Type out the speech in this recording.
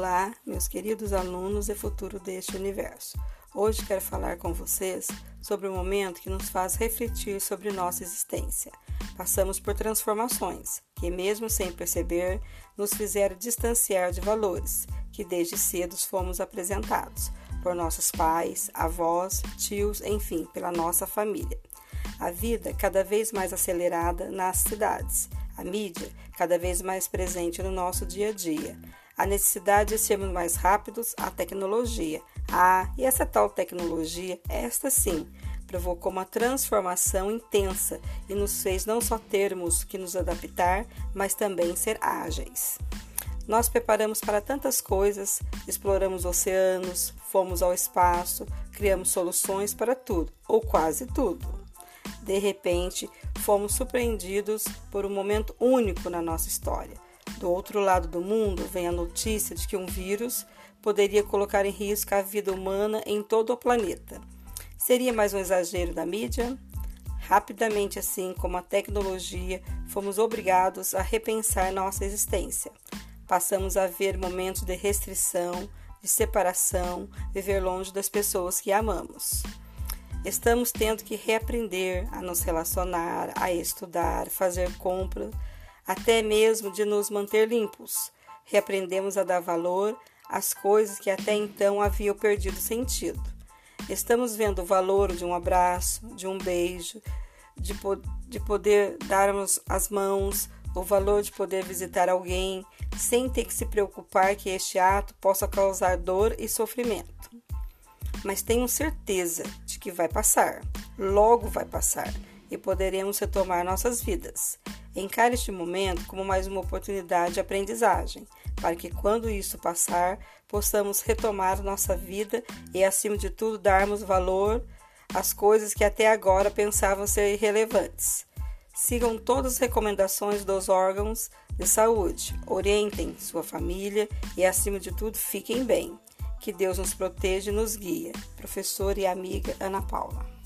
Olá, meus queridos alunos e futuro deste universo. Hoje quero falar com vocês sobre um momento que nos faz refletir sobre nossa existência. Passamos por transformações que, mesmo sem perceber, nos fizeram distanciar de valores que desde cedo fomos apresentados por nossos pais, avós, tios, enfim, pela nossa família. A vida cada vez mais acelerada nas cidades, a mídia cada vez mais presente no nosso dia a dia, a necessidade de sermos mais rápidos, a tecnologia. E essa tal tecnologia, esta sim, provocou uma transformação intensa e nos fez não só termos que nos adaptar, mas também ser ágeis. Nós preparamos para tantas coisas, exploramos oceanos, fomos ao espaço, criamos soluções para tudo, ou quase tudo. De repente, fomos surpreendidos por um momento único na nossa história. Do outro lado do mundo vem a notícia de que um vírus poderia colocar em risco a vida humana em todo o planeta. Seria mais um exagero da mídia? Rapidamente, assim como a tecnologia, fomos obrigados a repensar nossa existência. Passamos a ver momentos de restrição, de separação, viver longe das pessoas que amamos. Estamos tendo que reaprender a nos relacionar, a estudar, fazer compras, até mesmo de nos manter limpos. Reaprendemos a dar valor às coisas que até então haviam perdido sentido. Estamos vendo o valor de um abraço, de um beijo, de poder darmos as mãos, o valor de poder visitar alguém, sem ter que se preocupar que este ato possa causar dor e sofrimento. Mas tenho certeza de que vai passar, logo vai passar, e poderemos retomar nossas vidas. Encare este momento como mais uma oportunidade de aprendizagem, para que quando isso passar, possamos retomar nossa vida e, acima de tudo, darmos valor às coisas que até agora pensavam ser irrelevantes. Sigam todas as recomendações dos órgãos de saúde, orientem sua família e, acima de tudo, fiquem bem. Que Deus nos proteja e nos guie. Professora e amiga Ana Paula.